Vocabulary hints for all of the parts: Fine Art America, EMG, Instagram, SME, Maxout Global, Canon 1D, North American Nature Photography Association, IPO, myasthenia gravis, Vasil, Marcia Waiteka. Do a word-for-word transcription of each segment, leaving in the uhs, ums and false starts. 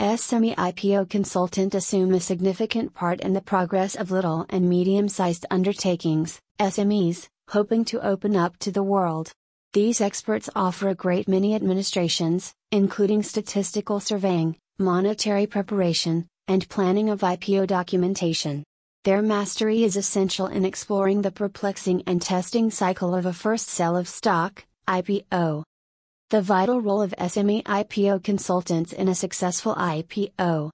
S M E I P O consultant assume a significant part in the progress of little and medium-sized undertakings, S M Es, hoping to open up to the world. These experts offer a great many administrations, including statistical surveying, monetary preparation, and planning of I P O documentation. Their mastery is essential in exploring the perplexing and testing cycle of a first sale of stock, I P O. The vital role of S M E I P O consultants in a successful I P O.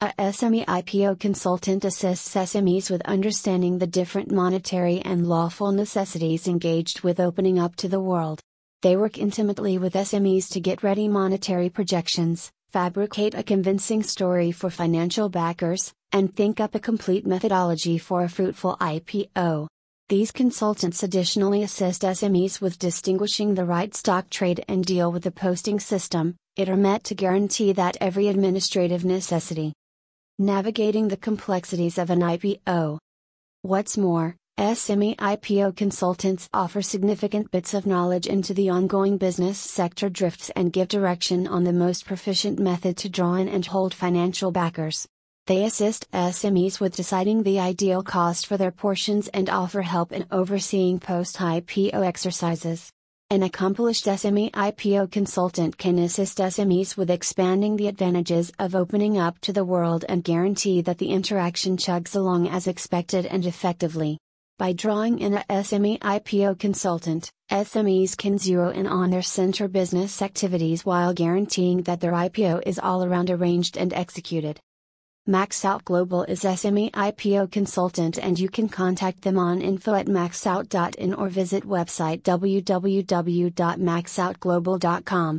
A S M E I P O consultant assists S M Es with understanding the different monetary and lawful necessities engaged with opening up to the world. They work intimately with S M Es to get ready monetary projections, fabricate a convincing story for financial backers, and think up a complete methodology for a fruitful I P O. These consultants additionally assist S M Es with distinguishing the right stock trade and deal with the posting system, I P O to guarantee that every administrative necessity. Navigating the complexities of an I P O. What's more, S M E I P O consultants offer significant bits of knowledge into the ongoing business sector drifts and give direction on the most proficient method to draw in and hold financial backers. They assist S M Es with deciding the ideal cost for their portions and offer help in overseeing post-I P O exercises. An accomplished S M E I P O consultant can assist S M Es with expanding the advantages of opening up to the world and guarantee that the interaction chugs along as expected and effectively. By drawing in a S M E I P O consultant, S M Es can zero in on their center business activities while guaranteeing that their I P O is all around arranged and executed. Maxout Global is S M E I P O consultant and you can contact them on info at maxout dot in or visit website w w w dot maxout global dot com.